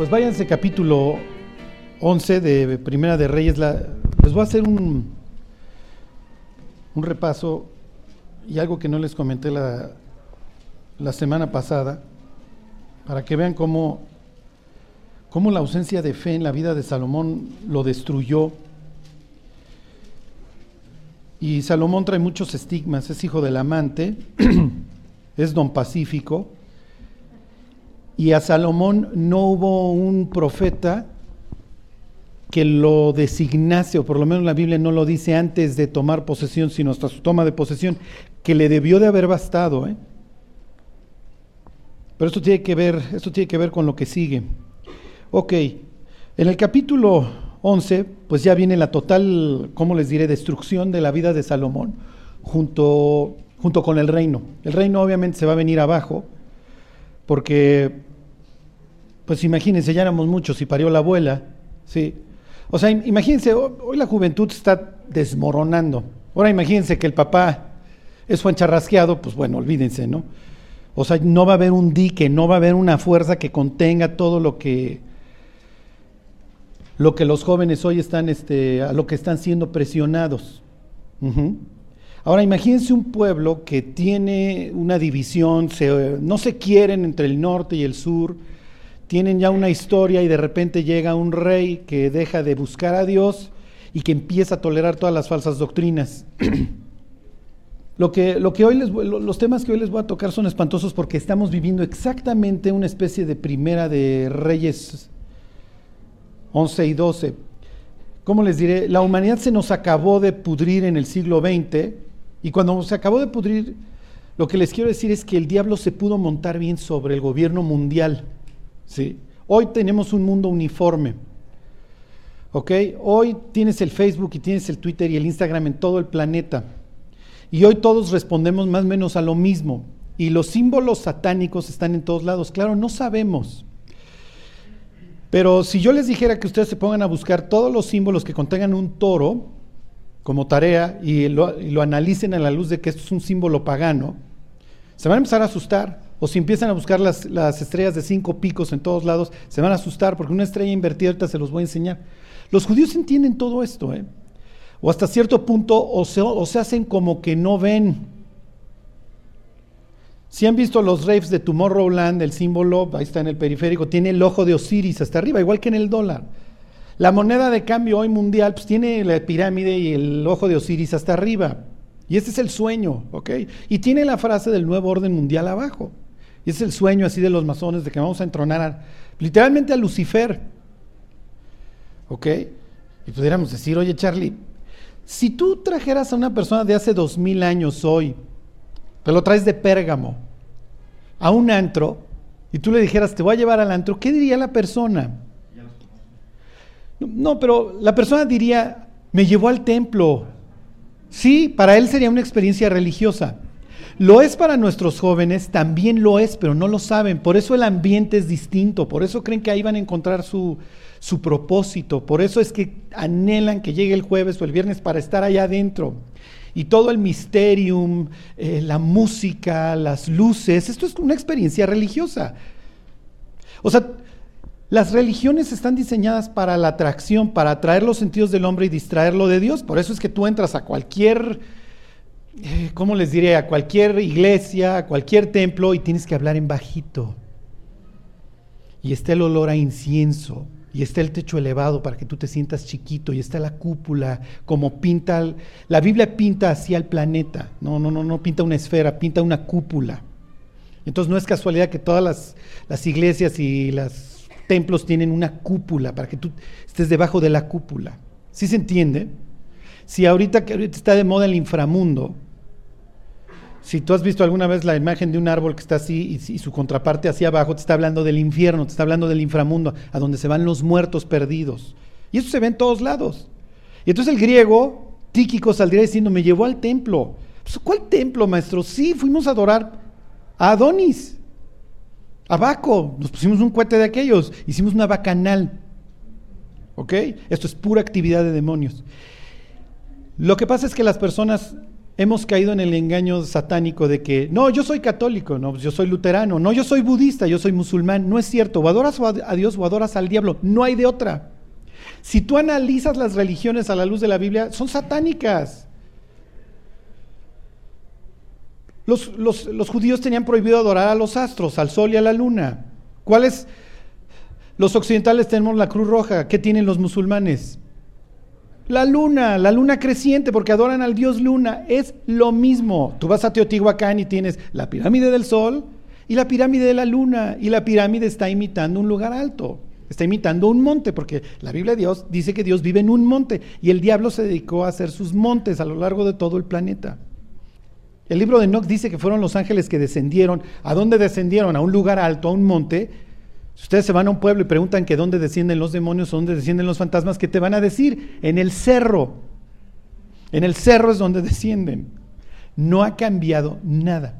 Pues váyanse capítulo 11 de Primera de Reyes. Les voy a hacer un repaso y algo que no les comenté la semana pasada, para que vean cómo la ausencia de fe en la vida de Salomón lo destruyó. Y Salomón trae muchos estigmas: es hijo del amante, es don pacífico, y a Salomón no hubo un profeta que lo designase, o por lo menos la Biblia no lo dice antes de tomar posesión, sino hasta su toma de posesión, que le debió de haber bastado, ¿eh? Pero esto tiene que ver con lo que sigue. Ok, en el capítulo 11, pues ya viene la total, ¿cómo les diré?, destrucción de la vida de Salomón, junto con el reino. El reino obviamente se va a venir abajo, porque, pues imagínense, ya éramos muchos y parió la abuela, ¿sí? O sea, imagínense, hoy la juventud está desmoronando. Ahora imagínense que el papá es fancharrasqueado, pues bueno, olvídense, ¿no? O sea, no va a haber un dique, no va a haber una fuerza que contenga todo lo que los jóvenes hoy están, a lo que están siendo presionados. Uh-huh. Ahora imagínense un pueblo que tiene una división, no se quieren entre el norte y el sur, tienen ya una historia, y de repente llega un rey que deja de buscar a Dios y que empieza a tolerar todas las falsas doctrinas. Los temas que hoy les voy a tocar son espantosos, porque estamos viviendo exactamente una especie de Primera de Reyes 11 y 12. ¿Cómo les diré? La humanidad se nos acabó de pudrir en el siglo XX, y cuando se acabó de pudrir, lo que les quiero decir es que el diablo se pudo montar bien sobre el gobierno mundial, ¿sí? Hoy tenemos un mundo uniforme. ¿Ok? Hoy tienes el Facebook y tienes el Twitter y el Instagram en todo el planeta. Y hoy todos respondemos más o menos a lo mismo, y los símbolos satánicos están en todos lados. Claro, no sabemos, pero si yo les dijera que ustedes se pongan a buscar todos los símbolos que contengan un toro como tarea y lo analicen a la luz de que esto es un símbolo pagano, se van a empezar a asustar. O si empiezan a buscar las estrellas de 5 picos en todos lados, se van a asustar, porque una estrella invertida, ahorita se los voy a enseñar. Los judíos entienden todo esto, ¿eh? O hasta cierto punto, o se hacen como que no ven. Si han visto los raves de Tomorrowland, el símbolo, ahí está en el periférico, tiene el ojo de Osiris hasta arriba, igual que en el dólar. La moneda de cambio hoy mundial, pues tiene la pirámide y el ojo de Osiris hasta arriba. Y este es el sueño, ¿ok? Y tiene la frase del nuevo orden mundial abajo. Y es el sueño así de los masones, de que vamos a entronar literalmente a Lucifer, ¿ok? Y pudiéramos decir: oye, Charlie, si tú trajeras a una persona de hace 2000 años hoy, te lo traes de Pérgamo a un antro, y tú le dijeras: te voy a llevar al antro, ¿qué diría la persona? No, pero la persona diría: me llevó al templo. Sí, para él sería una experiencia religiosa. Lo es para nuestros jóvenes, también lo es, pero no lo saben. Por eso el ambiente es distinto, por eso creen que ahí van a encontrar su propósito, por eso es que anhelan que llegue el jueves o el viernes para estar allá adentro. Y todo el misterium, la música, las luces, esto es una experiencia religiosa. O sea, las religiones están diseñadas para la atracción, para atraer los sentidos del hombre y distraerlo de Dios. Por eso es que tú entras a cualquier, ¿cómo les diré?, a cualquier iglesia, a cualquier templo, y tienes que hablar en bajito, y está el olor a incienso, y está el techo elevado para que tú te sientas chiquito, y está la cúpula, como pinta, la Biblia pinta así al planeta. No pinta una esfera, pinta una cúpula. Entonces no es casualidad que todas las iglesias y los templos tienen una cúpula, para que tú estés debajo de la cúpula. ¿Sí se entiende? Si ahorita está de moda el inframundo, si tú has visto alguna vez la imagen de un árbol que está así y su contraparte hacia abajo, te está hablando del infierno, te está hablando del inframundo, a donde se van los muertos perdidos. Y eso se ve en todos lados. Y entonces el griego Tíquico saldría diciendo: me llevó al templo. Pues, ¿cuál templo, maestro? Sí, fuimos a adorar a Adonis, a Baco, nos pusimos un cohete de aquellos, hicimos una bacanal. ¿Ok? Esto es pura actividad de demonios. Lo que pasa es que las personas hemos caído en el engaño satánico de que, no, yo soy católico, no, yo soy luterano, no, yo soy budista, yo soy musulmán. No es cierto, o adoras a Dios o adoras al diablo, no hay de otra. Si tú analizas las religiones a la luz de la Biblia, son satánicas. Los judíos tenían prohibido adorar a los astros, al sol y a la luna. ¿Cuáles? Los occidentales tenemos la cruz roja. ¿Qué tienen los musulmanes? La luna creciente, porque adoran al dios luna. Es lo mismo. Tú vas a Teotihuacán y tienes la pirámide del sol y la pirámide de la luna, y la pirámide está imitando un lugar alto, está imitando un monte, porque la Biblia de Dios dice que Dios vive en un monte, y el diablo se dedicó a hacer sus montes a lo largo de todo el planeta. El libro de Enoch dice que fueron los ángeles que descendieron. ¿A dónde descendieron? A un lugar alto, a un monte. Si ustedes se van a un pueblo y preguntan que dónde descienden los demonios o dónde descienden los fantasmas, ¿qué te van a decir? En el cerro. En el cerro es donde descienden. No ha cambiado nada.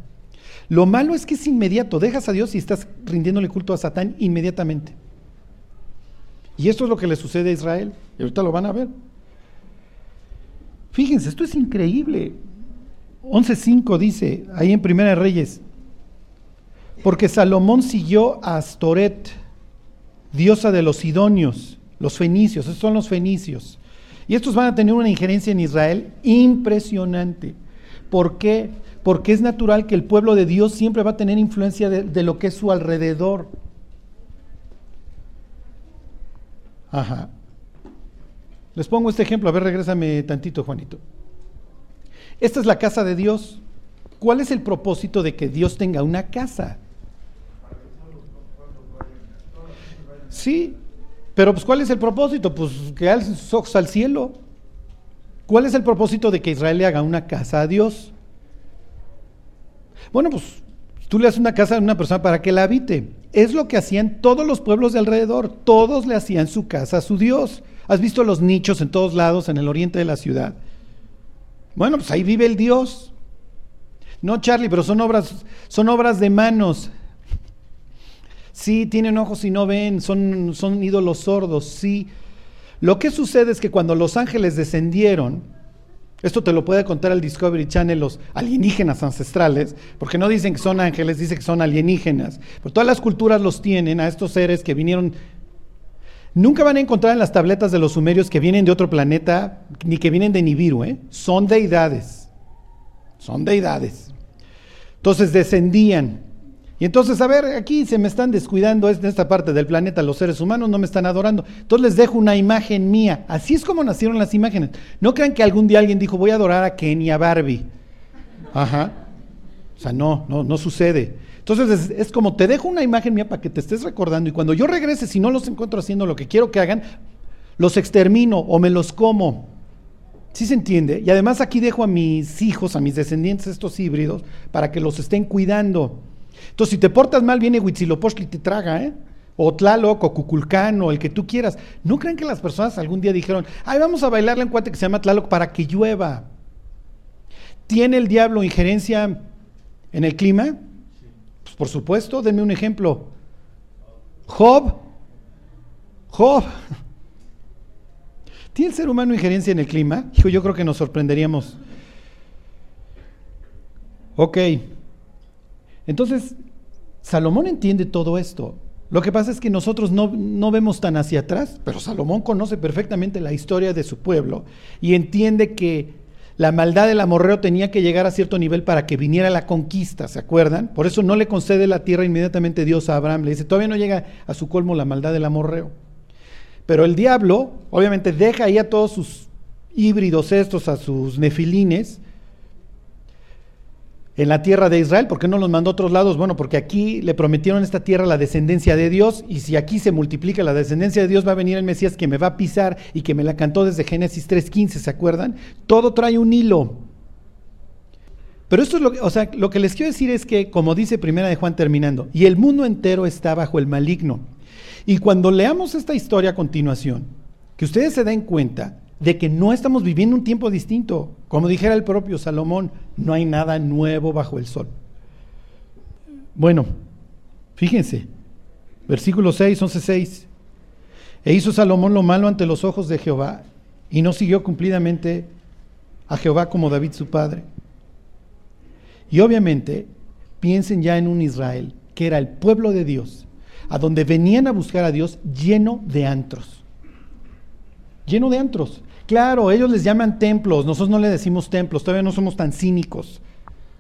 Lo malo es que es inmediato. Dejas a Dios y estás rindiéndole culto a Satán inmediatamente. Y esto es lo que le sucede a Israel. Y ahorita lo van a ver. Fíjense, esto es increíble. 11:5 dice, ahí en Primera de Reyes: porque Salomón siguió a Astoret, diosa de los sidonios, los fenicios. Estos son los fenicios, y estos van a tener una injerencia en Israel impresionante. ¿Por qué? Porque es natural que el pueblo de Dios siempre va a tener influencia de lo que es su alrededor. Ajá. Les pongo este ejemplo, a ver, regrésame tantito, Juanito. Esta es la casa de Dios. ¿Cuál es el propósito de que Dios tenga una casa? Sí, pero pues ¿cuál es el propósito? Pues que alcen sus ojos al cielo. ¿Cuál es el propósito de que Israel le haga una casa a Dios? Bueno, pues tú le haces una casa a una persona para que la habite. Es lo que hacían todos los pueblos de alrededor. Todos le hacían su casa a su Dios. ¿Has visto los nichos en todos lados en el oriente de la ciudad? Bueno, pues ahí vive el Dios. No, Charlie, pero son obras de manos. Sí, tienen ojos y no ven, son ídolos sordos, sí. Lo que sucede es que cuando los ángeles descendieron, esto te lo puede contar el Discovery Channel, los alienígenas ancestrales, porque no dicen que son ángeles, dicen que son alienígenas. Pero todas las culturas los tienen, a estos seres que vinieron. Nunca van a encontrar en las tabletas de los sumerios que vienen de otro planeta, ni que vienen de Nibiru, ¿eh? Son deidades. Son deidades. Entonces descendían. Y entonces, a ver, aquí se me están descuidando en esta parte del planeta, los seres humanos no me están adorando. Entonces les dejo una imagen mía. Así es como nacieron las imágenes. No crean que algún día alguien dijo, voy a adorar a Ken y a Barbie. Ajá. O sea, no sucede. Entonces es como, te dejo una imagen mía para que te estés recordando. Y cuando yo regrese, si no los encuentro haciendo lo que quiero que hagan, los extermino o me los como. Sí se entiende, y además aquí dejo a mis hijos, a mis descendientes, estos híbridos, para que los estén cuidando. Entonces, si te portas mal, viene Huitzilopochtli y te traga, ¿eh? O Tlaloc, o Cuculcán, o el que tú quieras. ¿No creen que las personas algún día dijeron, ay, vamos a bailarle a un cuate que se llama Tlaloc para que llueva? ¿Tiene el diablo injerencia en el clima? Pues por supuesto, denme un ejemplo. Job. ¿Tiene el ser humano injerencia en el clima? Yo creo que nos sorprenderíamos. Ok. Entonces, Salomón entiende todo esto. Lo que pasa es que nosotros no vemos tan hacia atrás, pero Salomón conoce perfectamente la historia de su pueblo y entiende que la maldad del amorreo tenía que llegar a cierto nivel para que viniera la conquista, ¿se acuerdan? Por eso no le concede la tierra inmediatamente Dios a Abraham. Le dice, todavía no llega a su colmo la maldad del amorreo. Pero el diablo, obviamente, deja ahí a todos sus híbridos estos, a sus nefilines, en la tierra de Israel. ¿Por qué no los mandó a otros lados? Bueno, porque aquí le prometieron a esta tierra la descendencia de Dios, y si aquí se multiplica la descendencia de Dios, va a venir el Mesías que me va a pisar, y que me la cantó desde Génesis 3:15, ¿se acuerdan? Todo trae un hilo. Pero esto es lo que les quiero decir es que, como dice Primera de Juan terminando, y el mundo entero está bajo el maligno. Y cuando leamos esta historia a continuación, que ustedes se den cuenta de que no estamos viviendo un tiempo distinto. Como dijera el propio Salomón, no hay nada nuevo bajo el sol. Bueno, fíjense, versículo 6, 11:6. E hizo Salomón lo malo ante los ojos de Jehová, y no siguió cumplidamente a Jehová como David su padre. Y obviamente piensen ya en un Israel que era el pueblo de Dios, a donde venían a buscar a Dios lleno de antros. Lleno de antros. Claro, ellos les llaman templos, nosotros no le decimos templos, todavía no somos tan cínicos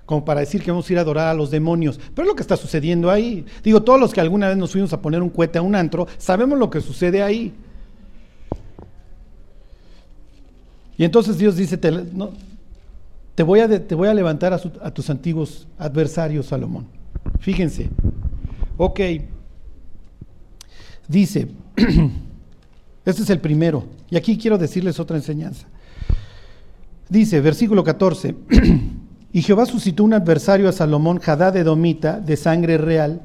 como para decir que vamos a ir a adorar a los demonios. Pero es lo que está sucediendo ahí. Digo, todos los que alguna vez nos fuimos a poner un cohete a un antro, sabemos lo que sucede ahí. Y entonces Dios dice, te voy a levantar a tus antiguos adversarios, Salomón. Fíjense. Ok. Dice, este es el primero. Y aquí quiero decirles otra enseñanza. Dice, versículo 14. Y Jehová suscitó un adversario a Salomón, Hadad edomita, de sangre real,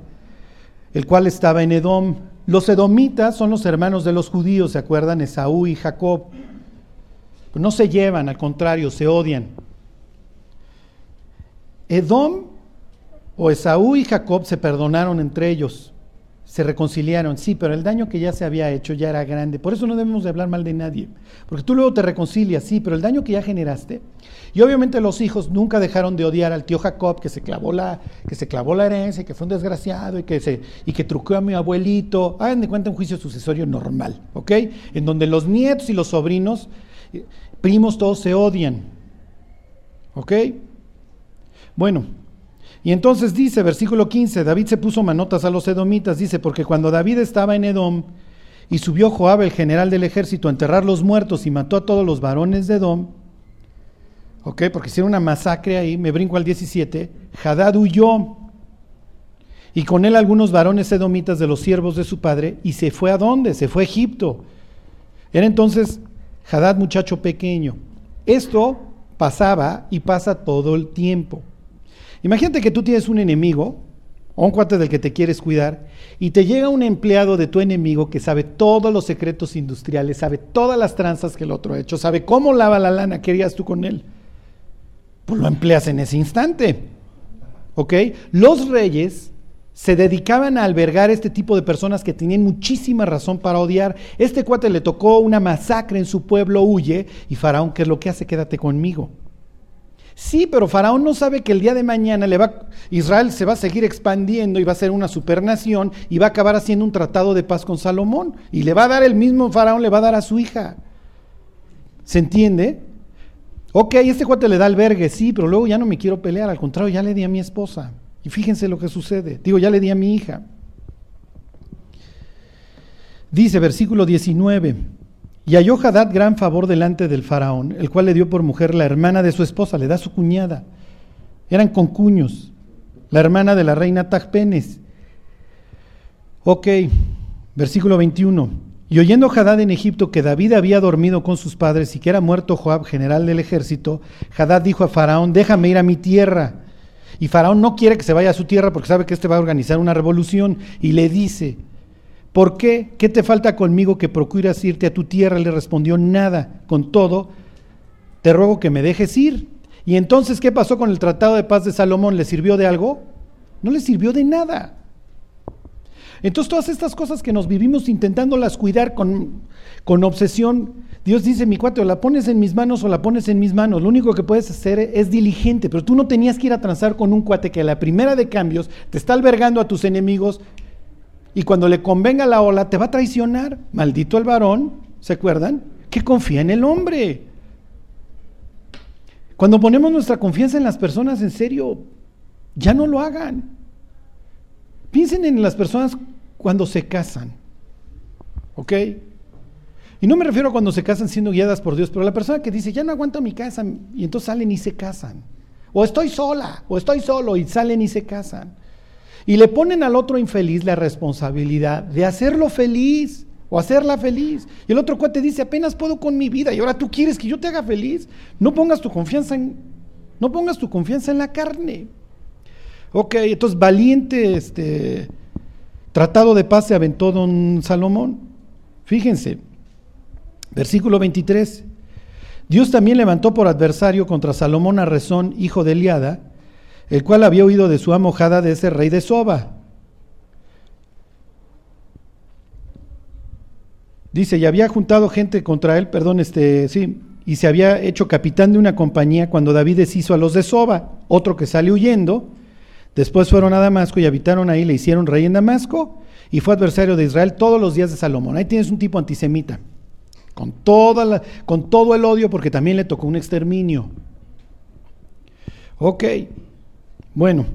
el cual estaba en Edom. Los edomitas son los hermanos de los judíos, ¿se acuerdan? Esaú y Jacob. No se llevan, al contrario, se odian. Edom o Esaú y Jacob se perdonaron entre ellos, se reconciliaron, sí, pero el daño que ya se había hecho ya era grande. Por eso no debemos de hablar mal de nadie, porque tú luego te reconcilias, sí, pero el daño que ya generaste. Y obviamente los hijos nunca dejaron de odiar al tío Jacob, que se clavó la herencia, que fue un desgraciado y que truqueó a mi abuelito. Hagan de cuenta un juicio sucesorio normal, ¿ok? En donde los nietos y los sobrinos, primos, todos se odian, ¿ok? Bueno, y entonces dice, versículo 15, David se puso manotas a los edomitas, dice, porque cuando David estaba en Edom y subió Joab, el general del ejército, a enterrar los muertos y mató a todos los varones de Edom, ¿ok? Porque hicieron una masacre ahí, me brinco al 17, Hadad huyó y con él algunos varones edomitas de los siervos de su padre, y se fue, ¿a dónde? Se fue a Egipto. Era entonces Hadad muchacho pequeño. Esto pasaba y pasa todo el tiempo. Imagínate que tú tienes un enemigo o un cuate del que te quieres cuidar y te llega un empleado de tu enemigo que sabe todos los secretos industriales, sabe todas las tranzas que el otro ha hecho, sabe cómo lava la lana. ¿Qué harías tú con él? Pues lo empleas en ese instante, ¿ok? Los reyes se dedicaban a albergar este tipo de personas que tenían muchísima razón para odiar. Este cuate le tocó una masacre en su pueblo, huye, y Faraón, ¿qué es lo que hace? Quédate conmigo. Sí, pero Faraón no sabe que el día de mañana Israel se va a seguir expandiendo y va a ser una supernación y va a acabar haciendo un tratado de paz con Salomón, y le va a dar el mismo Faraón, le va a dar a su hija. ¿Se entiende? Ok, este cuate le da albergue, sí, pero luego ya no me quiero pelear, al contrario, ya le di a mi esposa. Y fíjense lo que sucede. Digo, ya le di a mi hija. Dice, versículo 19. Y halló Hadad gran favor delante del faraón, el cual le dio por mujer la hermana de su esposa, le da su cuñada. Eran concuños. La hermana de la reina Tacpenes. Ok, versículo 21. Y oyendo Hadad en Egipto que David había dormido con sus padres y que era muerto Joab, general del ejército, Hadad dijo a Faraón, déjame ir a mi tierra. Y Faraón no quiere que se vaya a su tierra porque sabe que este va a organizar una revolución, y le dice, ¿por qué? ¿Qué te falta conmigo que procuras irte a tu tierra? Le respondió, nada, con todo, te ruego que me dejes ir. Y entonces, ¿qué pasó con el tratado de paz de Salomón? ¿Le sirvió de algo? No le sirvió de nada. Entonces todas estas cosas que nos vivimos intentándolas cuidar con obsesión, Dios dice, mi cuate, o la pones en mis manos o la pones en mis manos. Lo único que puedes hacer es diligente, pero tú no tenías que ir a transar con un cuate que a la primera de cambios te está albergando a tus enemigos y cuando le convenga la ola te va a traicionar. Maldito el varón, ¿se acuerdan? Que confía en el hombre. Cuando ponemos nuestra confianza en las personas, en serio, ya no lo hagan. Piensen en las personas cuando se casan, ¿ok? Y no me refiero a cuando se casan siendo guiadas por Dios, pero la persona que dice, ya no aguanto mi casa, y entonces salen y se casan. O estoy sola, o estoy solo, y salen y se casan. Y le ponen al otro infeliz la responsabilidad de hacerlo feliz, o hacerla feliz. Y el otro cuate dice, apenas puedo con mi vida, y ahora tú quieres que yo te haga feliz. No pongas tu confianza en la carne. Ok, entonces valiente tratado de paz se aventó don Salomón. Fíjense. Versículo 23, Dios también levantó por adversario contra Salomón a Rezón, hijo de Eliada, el cual había huido de su amo Hadad, de ese rey de Soba. Dice, y había juntado gente contra él, y se había hecho capitán de una compañía cuando David deshizo a los de Soba, otro que sale huyendo. Después fueron a Damasco y habitaron ahí, le hicieron rey en Damasco y fue adversario de Israel todos los días de Salomón. Ahí tienes un tipo antisemita, con todo el odio, porque también le tocó un exterminio. Ok, bueno,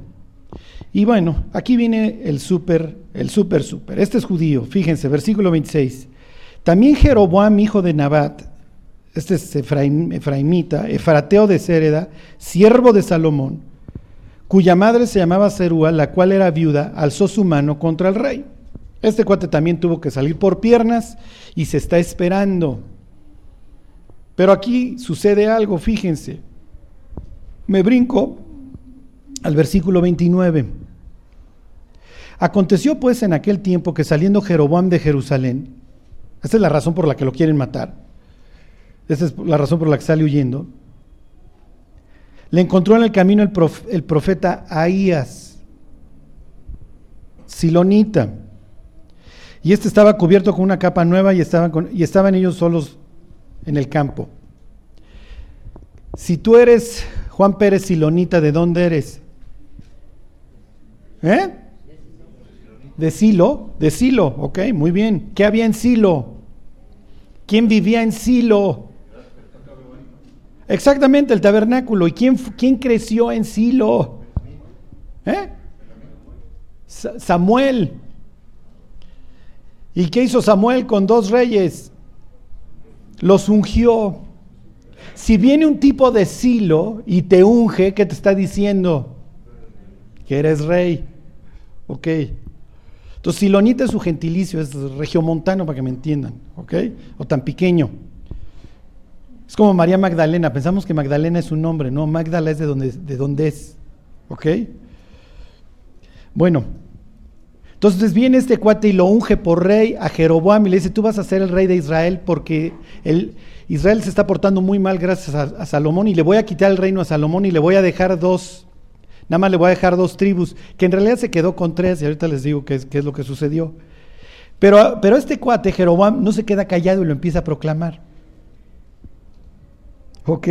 y bueno, aquí viene el súper. Este es judío, fíjense, versículo 26. También Jeroboam, hijo de Nabat, este es efraimita, efrateo de Sereda, siervo de Salomón, cuya madre se llamaba Serúa, la cual era viuda, alzó su mano contra el rey. Este cuate también tuvo que salir por piernas y se está esperando. Pero aquí sucede algo, fíjense. Me brinco al versículo 29. Aconteció pues en aquel tiempo que saliendo Jeroboam de Jerusalén, esta es la razón por la que lo quieren matar, esta es la razón por la que sale huyendo, le encontró en el camino el profeta Ahías, silonita, y este estaba cubierto con una capa nueva y estaban ellos solos en el campo. Si tú eres Juan Pérez silonita, ¿de dónde eres? ¿Eh? De Silo, ok, muy bien. ¿Qué había en Silo? ¿Quién vivía en Silo? Exactamente, el tabernáculo. ¿Y quién creció en Silo? Samuel. ¿Y qué hizo Samuel con dos reyes? Los ungió. Si viene un tipo de Silo y te unge, ¿qué te está diciendo? Que eres rey. Ok. Entonces, silonita es su gentilicio, es regiomontano, para que me entiendan, ¿ok? O tan pequeño. Es como María Magdalena, pensamos que Magdalena es un nombre, no, Magdala es de donde es, ¿ok? Bueno, entonces viene este cuate y lo unge por rey a Jeroboam y le dice, tú vas a ser el rey de Israel porque Israel se está portando muy mal gracias a Salomón y le voy a quitar el reino a Salomón y le voy a dejar nada más le voy a dejar dos tribus, que en realidad se quedó con tres, y ahorita les digo qué es lo que sucedió. Pero este cuate, Jeroboam, no se queda callado y lo empieza a proclamar. ¿Ok?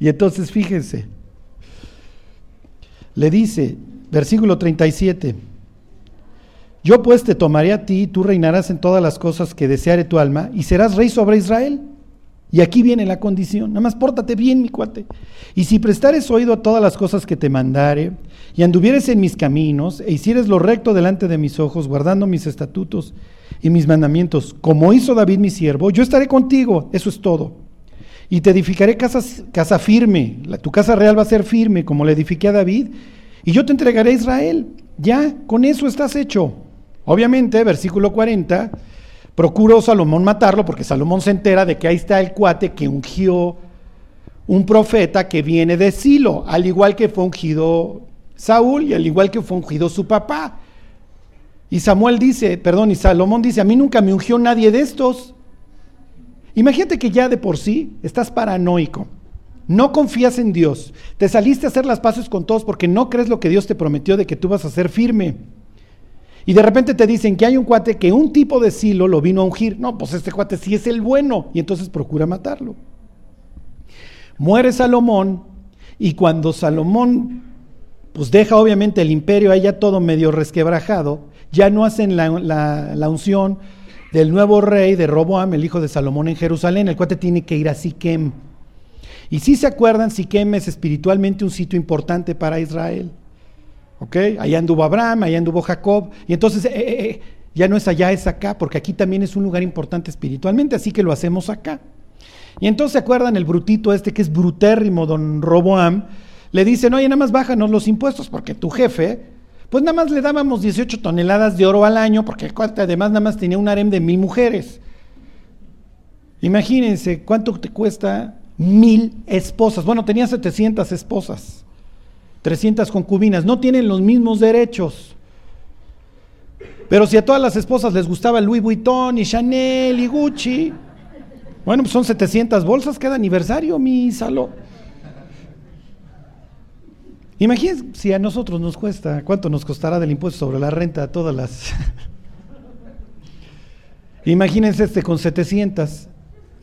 Y entonces, fíjense, le dice, versículo 37, yo pues te tomaré a ti, tú reinarás en todas las cosas que deseare tu alma, y serás rey sobre Israel. Y aquí viene la condición, nada más pórtate bien, mi cuate. Y si prestares oído a todas las cosas que te mandare, y anduvieres en mis caminos, e hicieres lo recto delante de mis ojos, guardando mis estatutos y mis mandamientos, como hizo David mi siervo, yo estaré contigo, eso es todo. Y te edificaré casa firme, tu casa real va a ser firme, como la edifiqué a David, y yo te entregaré a Israel. Ya, con eso estás hecho. Obviamente, versículo 40... Procuró Salomón matarlo porque Salomón se entera de que ahí está el cuate que ungió un profeta que viene de Silo, al igual que fue ungido Saúl y al igual que fue ungido su papá. Y Salomón dice, a mí nunca me ungió nadie de estos. Imagínate que ya de por sí estás paranoico, no confías en Dios, te saliste a hacer las paces con todos porque no crees lo que Dios te prometió de que tú vas a ser firme. Y de repente te dicen que hay un cuate que un tipo de Silo lo vino a ungir. No, pues este cuate sí es el bueno. Y entonces procura matarlo. Muere Salomón. Y cuando Salomón, pues deja obviamente el imperio ahí ya todo medio resquebrajado, ya no hacen la unción del nuevo rey de Roboam, el hijo de Salomón, en Jerusalén. El cuate tiene que ir a Siquem. Y si se acuerdan, Siquem es espiritualmente un sitio importante para Israel. Okay. Allá anduvo Abraham, allá anduvo Jacob, y entonces ya no es allá, es acá, porque aquí también es un lugar importante espiritualmente, así que lo hacemos acá. Y entonces, ¿se acuerdan? El brutito este que es brutérrimo, don Roboam, le dicen, oye, nada más bájanos los impuestos, porque tu jefe, pues nada más le dábamos 18 toneladas de oro al año, porque el cuate además nada más tenía un harem de 1,000 mujeres. Imagínense, ¿cuánto te cuesta 1,000 esposas? Bueno, tenía 700 esposas. 300 concubinas, no tienen los mismos derechos. Pero si a todas las esposas les gustaba Louis Vuitton y Chanel y Gucci, bueno, pues son 700 bolsas cada aniversario, mi Salo. Imagínense si a nosotros nos cuesta, ¿cuánto nos costará del impuesto sobre la renta a todas las? Imagínense este con 700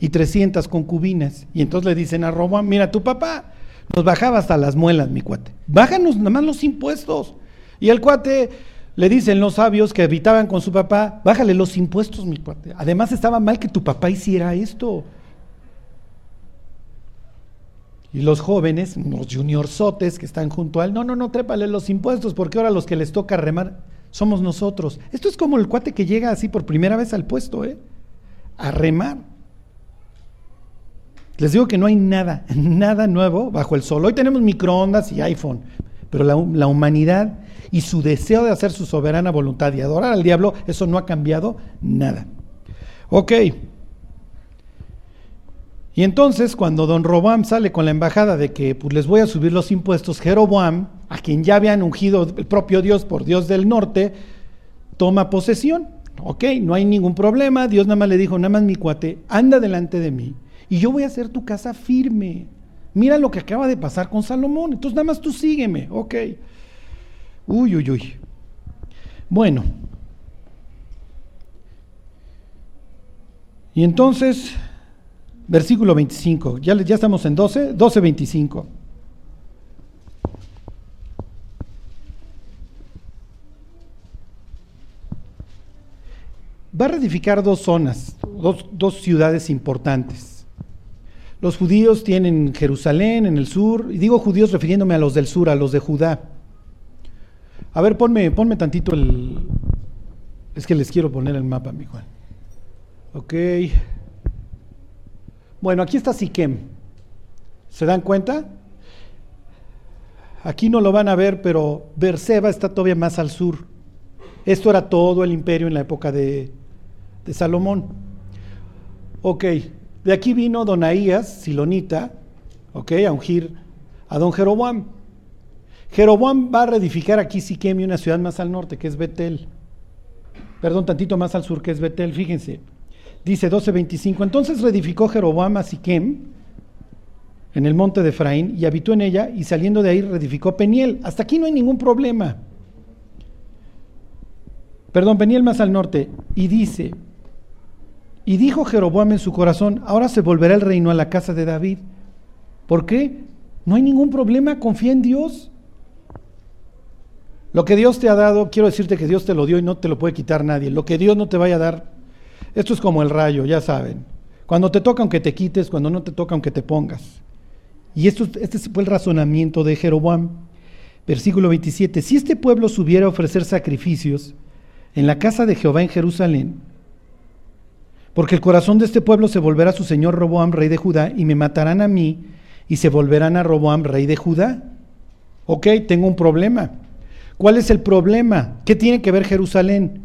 y 300 concubinas. Y entonces le dicen a Roboam: mira, tu papá nos bajaba hasta las muelas, mi cuate, bájanos nada más los impuestos. Y el cuate, le dicen los sabios que habitaban con su papá: bájale los impuestos, mi cuate, además estaba mal que tu papá hiciera esto. Y los jóvenes, los juniorzotes que están junto a él: no, trépale los impuestos, porque ahora los que les toca remar somos nosotros. Esto es como el cuate que llega así por primera vez al puesto, a remar. Les digo que no hay nada nuevo bajo el sol. Hoy tenemos microondas y iPhone, pero la humanidad y su deseo de hacer su soberana voluntad y adorar al diablo, eso no ha cambiado nada. Ok. Y entonces, cuando don Roboam sale con la embajada de que pues les voy a subir los impuestos, Jeroboam, a quien ya habían ungido el propio Dios por Dios del norte, toma posesión. Ok, no hay ningún problema. Dios nada más le dijo: nada más, mi cuate, anda delante de mí y yo voy a hacer tu casa firme. Mira lo que acaba de pasar con Salomón, entonces nada más tú sígueme. Ok. Uy. Bueno. Y entonces... Versículo 25, ya estamos en 12:25. Va a reedificar dos zonas, dos ciudades importantes. Los judíos tienen Jerusalén en el sur, y digo judíos refiriéndome a los del sur, a los de Judá. A ver, ponme tantito el... Es que les quiero poner el mapa, mi Juan. Ok. Bueno, aquí está Siquem, ¿se dan cuenta? Aquí no lo van a ver, pero Berseba está todavía más al sur. Esto era todo el imperio en la época de Salomón. Ok, de aquí vino Donaías, silonita, a ungir a don Jeroboam. Jeroboam va a reedificar aquí Siquem y una ciudad más al norte, que es Betel. Perdón, tantito más al sur, que es Betel, fíjense. Dice 12:25, entonces reedificó Jeroboam a Siquem en el monte de Efraín y habitó en ella, y saliendo de ahí reedificó Peniel. Hasta aquí no hay ningún problema. Perdón, Peniel más al norte. Y dice: y dijo Jeroboam en su corazón: ahora se volverá el reino a la casa de David. ¿Por qué? No hay ningún problema, confía en Dios. Lo que Dios te ha dado, quiero decirte que Dios te lo dio y no te lo puede quitar nadie. Lo que Dios no te vaya a dar, esto es como el rayo, ya saben, cuando te toca aunque te quites, cuando no te toca aunque te pongas. Y este fue el razonamiento de Jeroboam. Versículo 27, si este pueblo subiera a ofrecer sacrificios en la casa de Jehová en Jerusalén, porque el corazón de este pueblo se volverá a su señor Roboam, rey de Judá, y me matarán a mí, y se volverán a Roboam, rey de Judá. Ok, tengo un problema. ¿Cuál es el problema? ¿Qué tiene que ver Jerusalén?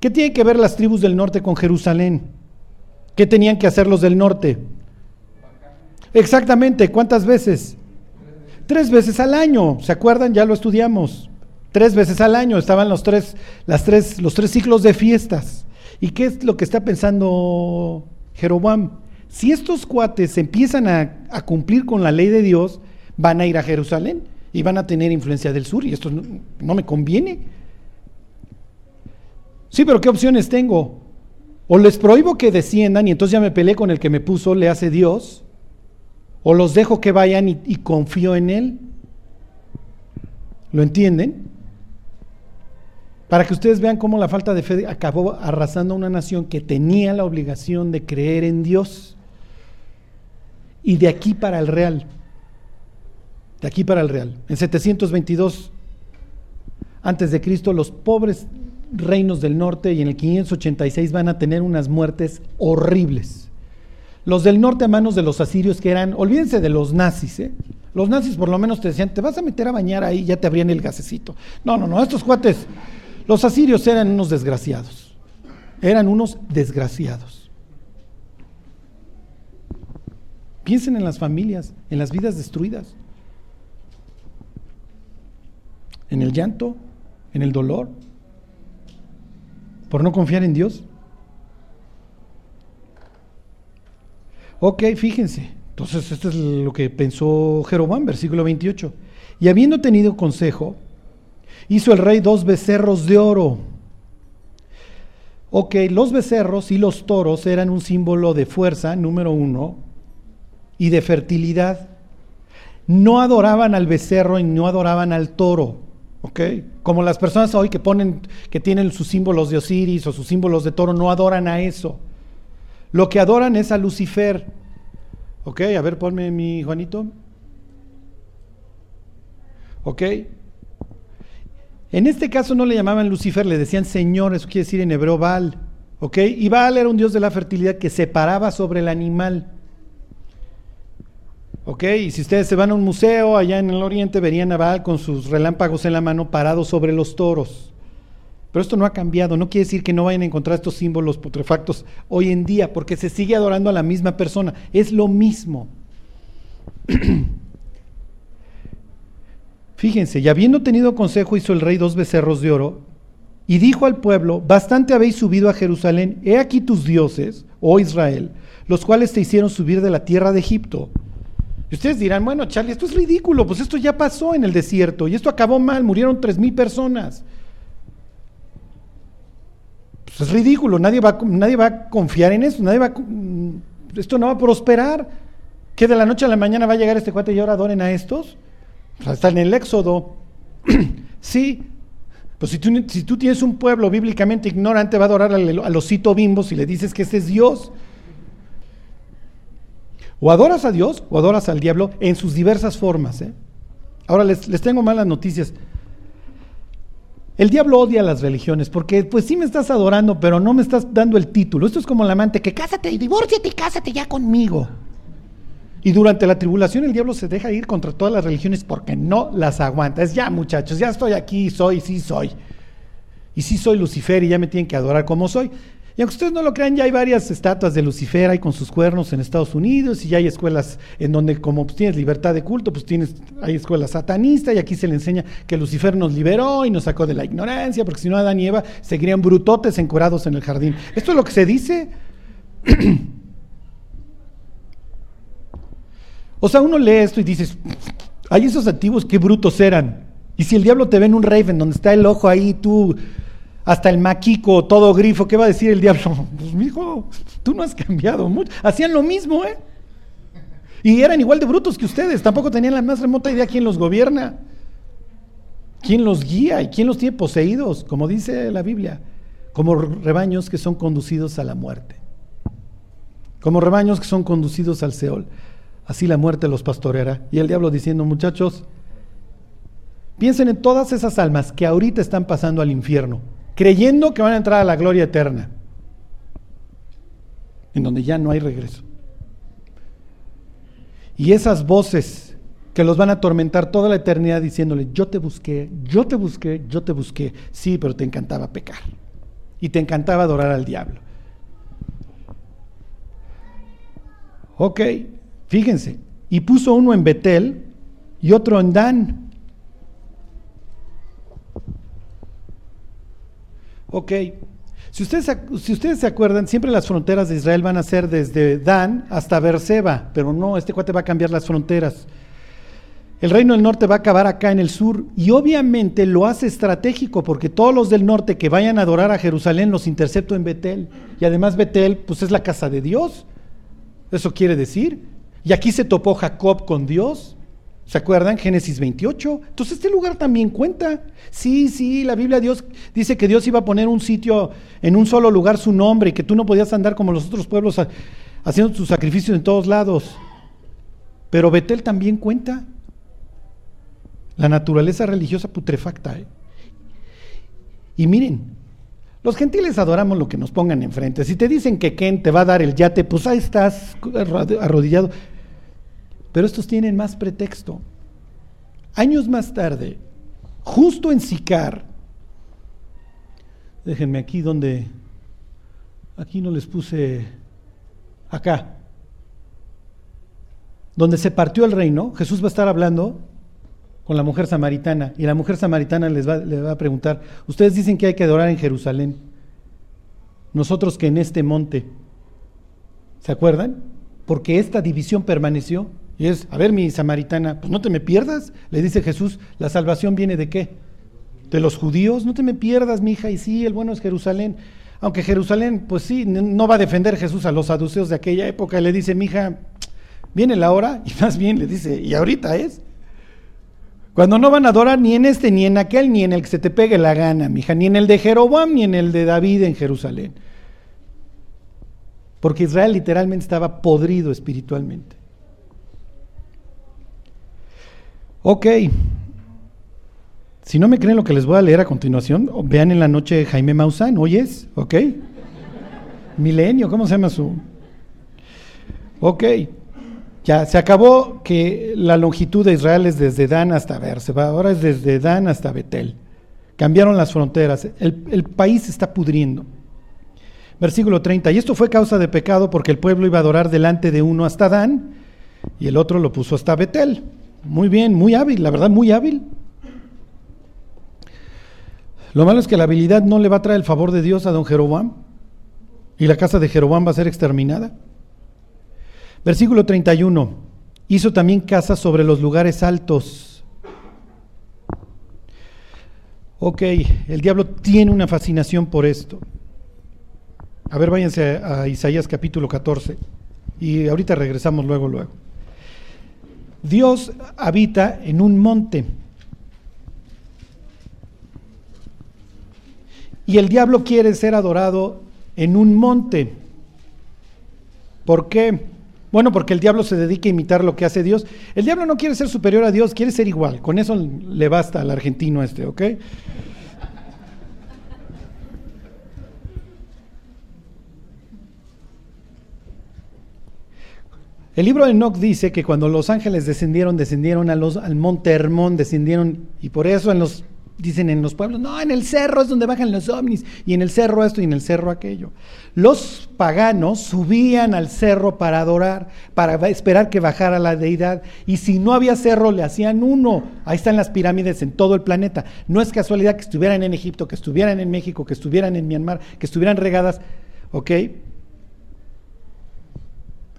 ¿Qué tienen que ver las tribus del norte con Jerusalén? ¿Qué tenían que hacer los del norte? Exactamente, ¿cuántas veces? 3 veces al año, ¿se acuerdan? Ya lo estudiamos. 3 veces al año estaban los tres ciclos de fiestas. ¿Y qué es lo que está pensando Jeroboam? Si estos cuates empiezan a cumplir con la ley de Dios, van a ir a Jerusalén y van a tener influencia del sur, y esto no me conviene. Sí, pero ¿qué opciones tengo? O les prohíbo que desciendan y entonces ya me peleé con el que me puso, le hace Dios, o los dejo que vayan y confío en él. ¿Lo entienden? Para que ustedes vean cómo la falta de fe acabó arrasando a una nación que tenía la obligación de creer en Dios. Y de aquí para el real, en 722 a.C., los pobres reinos del norte, y en el 586 van a tener unas muertes horribles. Los del norte a manos de los asirios, que eran, olvídense de los nazis, los nazis por lo menos te decían: te vas a meter a bañar ahí, ya te abrían el gasecito. No, estos cuates, los asirios eran unos desgraciados, Piensen en las familias, en las vidas destruidas, en el llanto, en el dolor, por no confiar en Dios. Ok, fíjense. Entonces, esto es lo que pensó Jeroboam, versículo 28. Y habiendo tenido consejo, hizo el rey 2 becerros de oro. Ok, los becerros y los toros eran un símbolo de fuerza, número uno, y de fertilidad. No adoraban al becerro y no adoraban al toro, ¿ok? Como las personas hoy que ponen, que tienen sus símbolos de Osiris o sus símbolos de toro, no adoran a eso. Lo que adoran es a Lucifer. Ok, a ver, ponme mi Juanito. Ok. En este caso no le llamaban Lucifer, le decían Señor, eso quiere decir en hebreo Baal, ¿ok? Y Baal era un dios de la fertilidad que se paraba sobre el animal, ¿ok? Y si ustedes se van a un museo allá en el oriente, verían a Baal con sus relámpagos en la mano parado sobre los toros. Pero esto no ha cambiado, no quiere decir que no vayan a encontrar estos símbolos putrefactos hoy en día, porque se sigue adorando a la misma persona, es lo mismo. Fíjense, y habiendo tenido consejo hizo el rey 2 becerros de oro, y dijo al pueblo: bastante habéis subido a Jerusalén, he aquí tus dioses, oh Israel, los cuales te hicieron subir de la tierra de Egipto. Y ustedes dirán: bueno, Charlie, esto es ridículo, pues esto ya pasó en el desierto, y esto acabó mal, murieron 3,000 personas. Pues es ridículo, nadie va a confiar en esto, esto no va a prosperar. ¿Que de la noche a la mañana va a llegar este cuate y ahora adoren a estos? Está en el Éxodo. Sí, pues si tú tienes un pueblo bíblicamente ignorante, va a adorar al osito bimbo si le dices que ese es Dios. O adoras a Dios o adoras al diablo en sus diversas formas, ¿eh? Ahora les tengo malas noticias. El diablo odia las religiones porque, pues sí me estás adorando, pero no me estás dando el título. Esto es como el amante que cásate y divórciate y cásate ya conmigo. Y durante la tribulación el diablo se deja ir contra todas las religiones porque no las aguanta. Es ya, muchachos, ya estoy aquí, soy. Y sí soy Lucifer y ya me tienen que adorar como soy. Y aunque ustedes no lo crean, ya hay varias estatuas de Lucifer ahí con sus cuernos en Estados Unidos, y ya hay escuelas en donde, como pues tienes libertad de culto, pues hay escuelas satanistas, y aquí se le enseña que Lucifer nos liberó y nos sacó de la ignorancia, porque si no Adán y Eva seguirían brutotes encorados en el jardín. Esto es lo que se dice. O sea, uno lee esto y dices: ay, esos antiguos qué brutos eran. Y si el diablo te ve en un rave en donde está el ojo ahí, tú, hasta el maquico, todo grifo, ¿qué va a decir el diablo? Pues mijo, tú no has cambiado mucho. Hacían lo mismo, ¿eh? Y eran igual de brutos que ustedes, tampoco tenían la más remota idea quién los gobierna, quién los guía y quién los tiene poseídos, como dice la Biblia, como rebaños que son conducidos a la muerte, como rebaños que son conducidos al Seol. Así la muerte los pastoreará. Y el diablo diciendo: muchachos, piensen en todas esas almas que ahorita están pasando al infierno, creyendo que van a entrar a la gloria eterna, en donde ya no hay regreso. Y esas voces que los van a atormentar toda la eternidad diciéndole: yo te busqué. Sí, pero te encantaba pecar y te encantaba adorar al diablo. Ok. Fíjense, y puso uno en Betel y otro en Dan. Ok, si ustedes se acuerdan, siempre las fronteras de Israel van a ser desde Dan hasta Berseba, pero no, este cuate va a cambiar las fronteras. El reino del norte va a acabar acá en el sur, y obviamente lo hace estratégico porque todos los del norte que vayan a adorar a Jerusalén los intercepto en Betel, y además Betel pues es la casa de Dios, eso quiere decir. Y aquí se topó Jacob con Dios, ¿se acuerdan? Génesis 28, entonces este lugar también cuenta. Sí, la Biblia Dios dice que Dios iba a poner un sitio, en un solo lugar su nombre, y que tú no podías andar como los otros pueblos haciendo tus sacrificios en todos lados, pero Betel también cuenta. La naturaleza religiosa putrefacta, ¿eh? Y miren, los gentiles adoramos lo que nos pongan enfrente. Si te dicen que Ken te va a dar el yate, pues ahí estás arrodillado. Pero estos tienen más pretexto. Años más tarde, justo en Sicar, déjenme aquí donde, aquí no les puse, acá, donde se partió el reino, Jesús va a estar hablando con la mujer samaritana, y la mujer samaritana les va a preguntar: ustedes dicen que hay que adorar en Jerusalén, nosotros que en este monte. ¿Se acuerdan? Porque esta división permaneció, y es: a ver, mi samaritana, pues no te me pierdas, le dice Jesús, la salvación viene de qué, de los judíos, no te me pierdas, mija, y sí, el bueno es Jerusalén. aunque Jerusalén, pues sí, no va a defender Jesús a los saduceos de aquella época. Le dice, mija, viene la hora, y más bien le dice, y ahorita es, cuando no van a adorar ni en este, ni en aquel, ni en el que se te pegue la gana, mija, ni en el de Jeroboam, ni en el de David en Jerusalén. Porque Israel literalmente estaba podrido espiritualmente. Ok, si no me creen lo que les voy a leer a continuación, vean en la noche Jaime Maussan, hoy es, ok, milenio, ¿cómo se llama su? Ok, ya se acabó que la longitud de Israel es desde Dan hasta Berseba, ahora es desde Dan hasta Betel, cambiaron las fronteras, el país se está pudriendo. Versículo 30, y esto fue causa de pecado porque el pueblo iba a adorar delante de uno hasta Dan, y el otro lo puso hasta Betel. Muy bien, muy hábil, la verdad, muy hábil. Lo malo es que la habilidad no le va a traer el favor de Dios a don Jeroboam, y la casa de Jeroboam va a ser exterminada. Versículo 31, hizo también casas sobre los lugares altos. Ok, el diablo tiene una fascinación por esto. A ver, váyanse a Isaías capítulo 14, y ahorita regresamos luego. Dios habita en un monte y el diablo quiere ser adorado en un monte. ¿Por qué? Bueno, porque el diablo se dedica a imitar lo que hace Dios. El diablo no quiere ser superior a Dios, quiere ser igual. Con eso le basta al argentino este, ¿ok? El libro de Enoch dice que cuando los ángeles descendieron al monte Hermón, descendieron, y por eso dicen en los pueblos, no, en el cerro es donde bajan los ovnis, y en el cerro esto y en el cerro aquello. Los paganos subían al cerro para adorar, para esperar que bajara la deidad, y si no había cerro le hacían uno. Ahí están las pirámides en todo el planeta. No es casualidad que estuvieran en Egipto, que estuvieran en México, que estuvieran en Myanmar, que estuvieran regadas, ¿ok?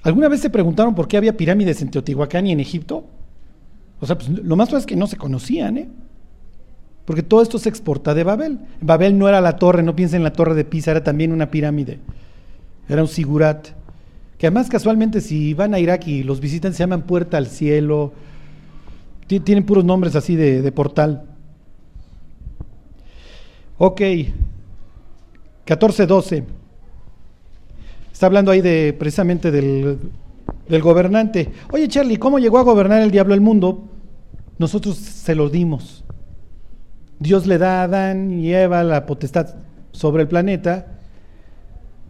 ¿Alguna vez se preguntaron por qué había pirámides en Teotihuacán y en Egipto? O sea, pues lo más probable es que no se conocían, porque todo esto se exporta de Babel. Babel no era la torre, no piensen en la torre de Pisa, era también una pirámide. Era un sigurat, que además casualmente si van a Irak y los visitan se llaman Puerta al Cielo, tienen puros nombres así de portal. Ok, 14:12. Está hablando ahí precisamente del gobernante. Oye, Charlie, ¿cómo llegó a gobernar el diablo el mundo? Nosotros se lo dimos. Dios le da a Adán y Eva la potestad sobre el planeta,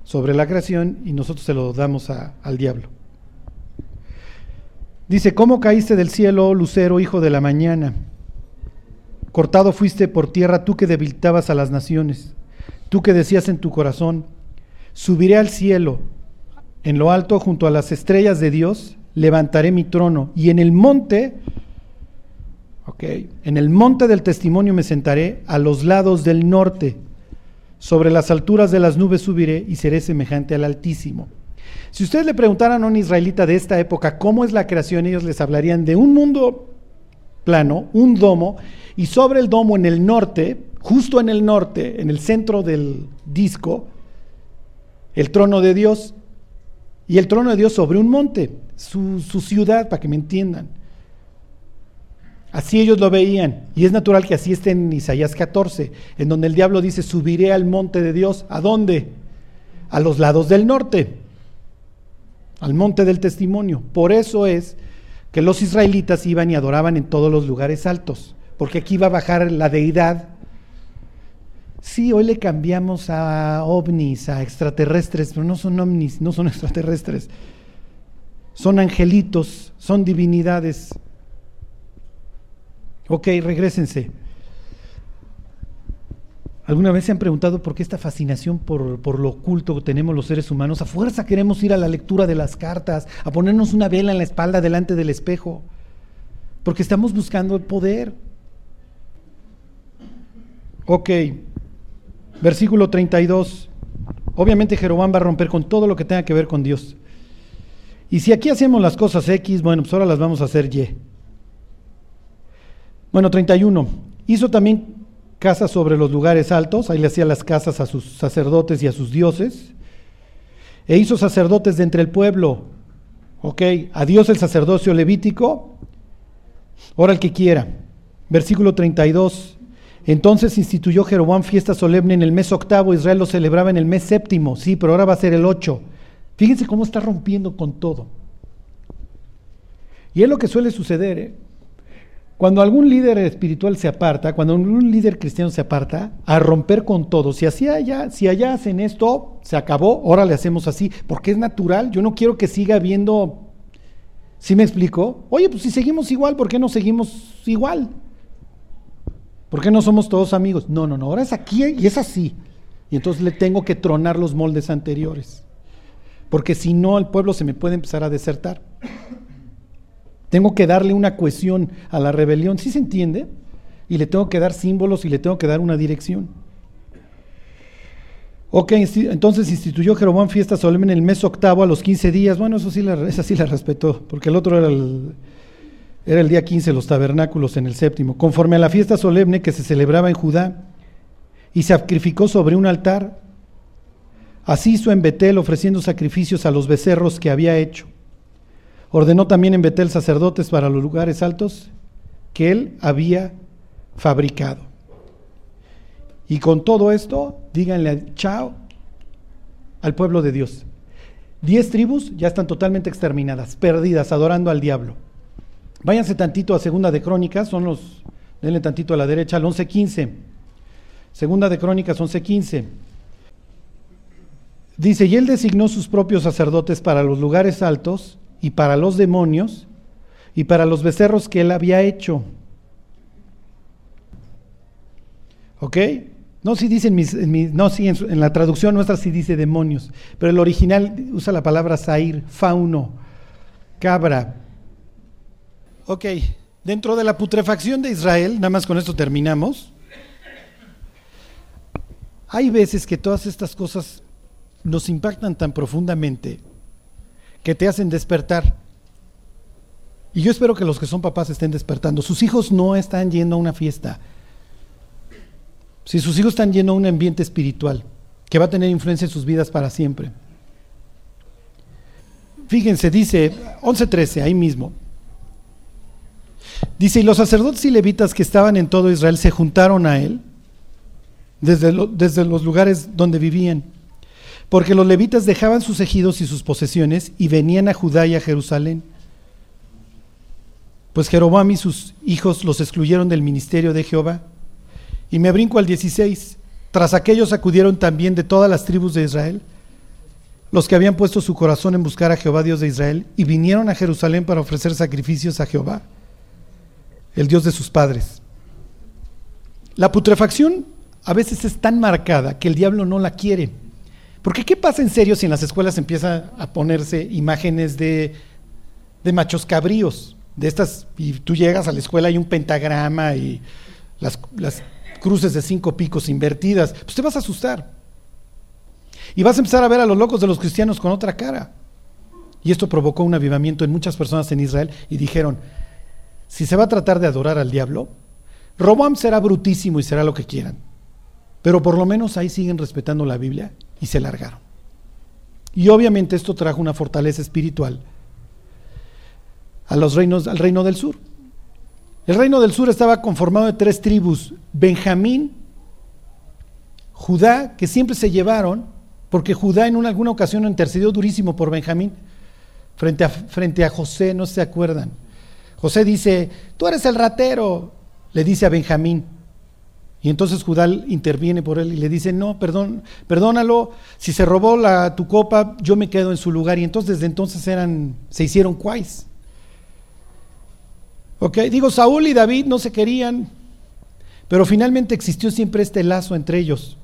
sobre la creación, y nosotros se lo damos al diablo. Dice, ¿cómo caíste del cielo, lucero, hijo de la mañana? Cortado fuiste por tierra, tú que debilitabas a las naciones, tú que decías en tu corazón, subiré al cielo, en lo alto, junto a las estrellas de Dios, levantaré mi trono, y en el monte, ok, en el monte del testimonio me sentaré, a los lados del norte, sobre las alturas de las nubes subiré, y seré semejante al Altísimo. Si ustedes le preguntaran a un israelita de esta época cómo es la creación, ellos les hablarían de un mundo plano, un domo, y sobre el domo en el norte, justo en el norte, en el centro del disco, el trono de Dios, y el trono de Dios sobre un monte, su ciudad, para que me entiendan. Así ellos lo veían, y es natural que así esté en Isaías 14, en donde el diablo dice, subiré al monte de Dios. ¿A dónde? A los lados del norte, al monte del testimonio. Por eso es que los israelitas iban y adoraban en todos los lugares altos, porque aquí iba a bajar la deidad. Sí, hoy le cambiamos a ovnis, a extraterrestres, pero no son ovnis, no son extraterrestres. Son angelitos, son divinidades. Ok, regrésense. ¿Alguna vez se han preguntado por qué esta fascinación por lo oculto que tenemos los seres humanos? A fuerza queremos ir a la lectura de las cartas, a ponernos una vela en la espalda delante del espejo, porque estamos buscando el poder. Ok. Versículo 32, obviamente Jeroboam va a romper con todo lo que tenga que ver con Dios. Y si aquí hacemos las cosas X, bueno, pues ahora las vamos a hacer Y. Bueno, 31, hizo también casas sobre los lugares altos, ahí le hacía las casas a sus sacerdotes y a sus dioses, e hizo sacerdotes de entre el pueblo. Ok, a Dios el sacerdocio levítico, ora el que quiera. Versículo 32, entonces instituyó Jeroboam fiesta solemne en el mes octavo, Israel lo celebraba en el mes séptimo, sí, pero ahora va a ser el 8. Fíjense cómo está rompiendo con todo. Y es lo que suele suceder, ¿eh? Cuando algún líder espiritual se aparta, cuando algún líder cristiano se aparta, a romper con todo. Si allá hacen esto, se acabó, ahora le hacemos así, porque es natural, yo no quiero que siga habiendo. ¿Sí me explico? Oye, pues si seguimos igual, ¿por qué no seguimos igual? ¿Por qué no somos todos amigos? No, ahora es aquí y es así. Y entonces le tengo que tronar los moldes anteriores, porque si no, el pueblo se me puede empezar a desertar. Tengo que darle una cohesión a la rebelión, ¿sí se entiende? Y le tengo que dar símbolos y le tengo que dar una dirección. Ok, entonces instituyó Jeroboam fiesta solemne en el mes octavo a los 15 días. Bueno, esa sí la respetó, porque el otro era el día 15, los tabernáculos en el séptimo. Conforme a la fiesta solemne que se celebraba en Judá, y sacrificó sobre un altar. Así hizo en Betel, ofreciendo sacrificios a los becerros que había hecho. Ordenó también en Betel sacerdotes para los lugares altos que él había fabricado. Y con todo esto, díganle chao al pueblo de Dios. 10 tribus ya están totalmente exterminadas, perdidas, adorando al diablo. Váyanse tantito a Segunda de Crónicas, denle tantito a la derecha, al 11:15. Segunda de Crónicas 11:15. Dice, y él designó sus propios sacerdotes para los lugares altos, y para los demonios, y para los becerros que él había hecho. ¿Ok? No, si dicen en la traducción nuestra sí dice demonios, pero el original usa la palabra zair, fauno, cabra. Ok, dentro de la putrefacción de Israel, nada más con esto terminamos. Hay veces que todas estas cosas nos impactan tan profundamente que te hacen despertar. Y yo espero que los que son papás estén despertando. Sus hijos no están yendo a una fiesta. Si sus hijos están yendo a un ambiente espiritual que va a tener influencia en sus vidas para siempre. Fíjense, dice 11:13, ahí mismo. Dice, y los sacerdotes y levitas que estaban en todo Israel se juntaron a él desde los lugares donde vivían. Porque los levitas dejaban sus ejidos y sus posesiones y venían a Judá y a Jerusalén. Pues Jeroboam y sus hijos los excluyeron del ministerio de Jehová. Y me brinco al 16. Tras aquellos acudieron también de todas las tribus de Israel los que habían puesto su corazón en buscar a Jehová, Dios de Israel, y vinieron a Jerusalén para ofrecer sacrificios a Jehová, el Dios de sus padres. La putrefacción a veces es tan marcada que el diablo no la quiere. Porque ¿qué pasa en serio si en las escuelas empieza a ponerse imágenes de machos cabríos? De estas, y tú llegas a la escuela y un pentagrama y las cruces de 5 picos invertidas, pues te vas a asustar. Y vas a empezar a ver a los locos de los cristianos con otra cara. Y esto provocó un avivamiento en muchas personas en Israel y dijeron, si se va a tratar de adorar al diablo, Roboam será brutísimo y será lo que quieran. Pero por lo menos ahí siguen respetando la Biblia. Y se largaron. Y obviamente esto trajo una fortaleza espiritual a los reinos, al reino del sur. El reino del sur estaba conformado de 3 tribus: Benjamín, Judá, que siempre se llevaron, porque Judá en alguna ocasión intercedió durísimo por Benjamín frente a José, no se acuerdan. José dice, tú eres el ratero, le dice a Benjamín. Y entonces Judá interviene por él y le dice, no, perdónalo, si se robó tu copa, yo me quedo en su lugar. Y entonces desde entonces se hicieron cuais. Okay, digo, Saúl y David no se querían, pero finalmente existió siempre este lazo entre ellos.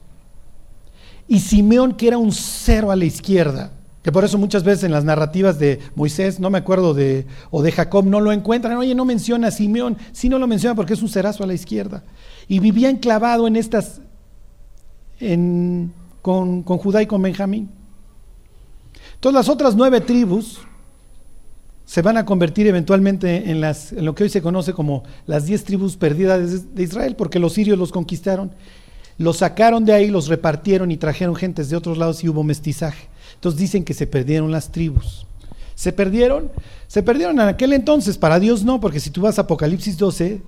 Y Simeón, que era un cero a la izquierda, que por eso muchas veces en las narrativas de Moisés, no me acuerdo o de Jacob, no lo encuentran. Oye, no menciona a Simeón, sí no lo menciona porque es un cerazo a la izquierda. Y vivía enclavado en con Judá y con Benjamín. Entonces las otras 9 tribus se van a convertir eventualmente en lo que hoy se conoce como las 10 tribus perdidas de Israel, porque los sirios los conquistaron, los sacaron de ahí, los repartieron y trajeron gentes de otros lados y hubo mestizaje. Entonces dicen que se perdieron las tribus. Se perdieron en aquel entonces, para Dios no, porque si tú vas a Apocalipsis 12,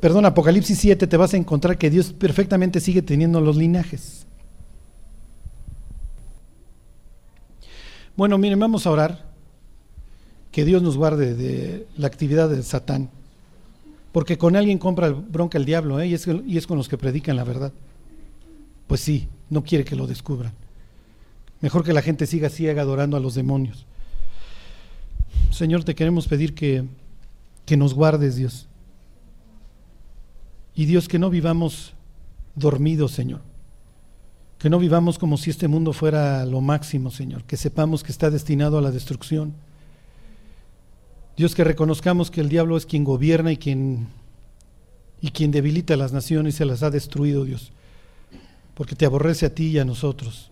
perdón, Apocalipsis 7, te vas a encontrar que Dios perfectamente sigue teniendo los linajes. Bueno, miren, vamos a orar, que Dios nos guarde de la actividad de Satán, porque con alguien compra bronca el diablo, y es con los que predican la verdad. Pues sí, no quiere que lo descubran. Mejor que la gente siga ciega adorando a los demonios. Señor, te queremos pedir que nos guardes, Dios. Y Dios, que no vivamos dormidos, Señor. Que no vivamos como si este mundo fuera lo máximo, Señor. Que sepamos que está destinado a la destrucción. Dios, que reconozcamos que el diablo es quien gobierna y quien debilita a las naciones y se las ha destruido, Dios. Porque te aborrece a ti y a nosotros.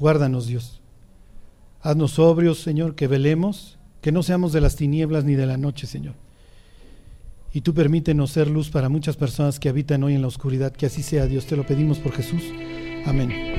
Guárdanos, Dios. Haznos sobrios, Señor, que velemos, que no seamos de las tinieblas ni de la noche, Señor. Y tú permítenos ser luz para muchas personas que habitan hoy en la oscuridad. Que así sea, Dios. Te lo pedimos por Jesús. Amén.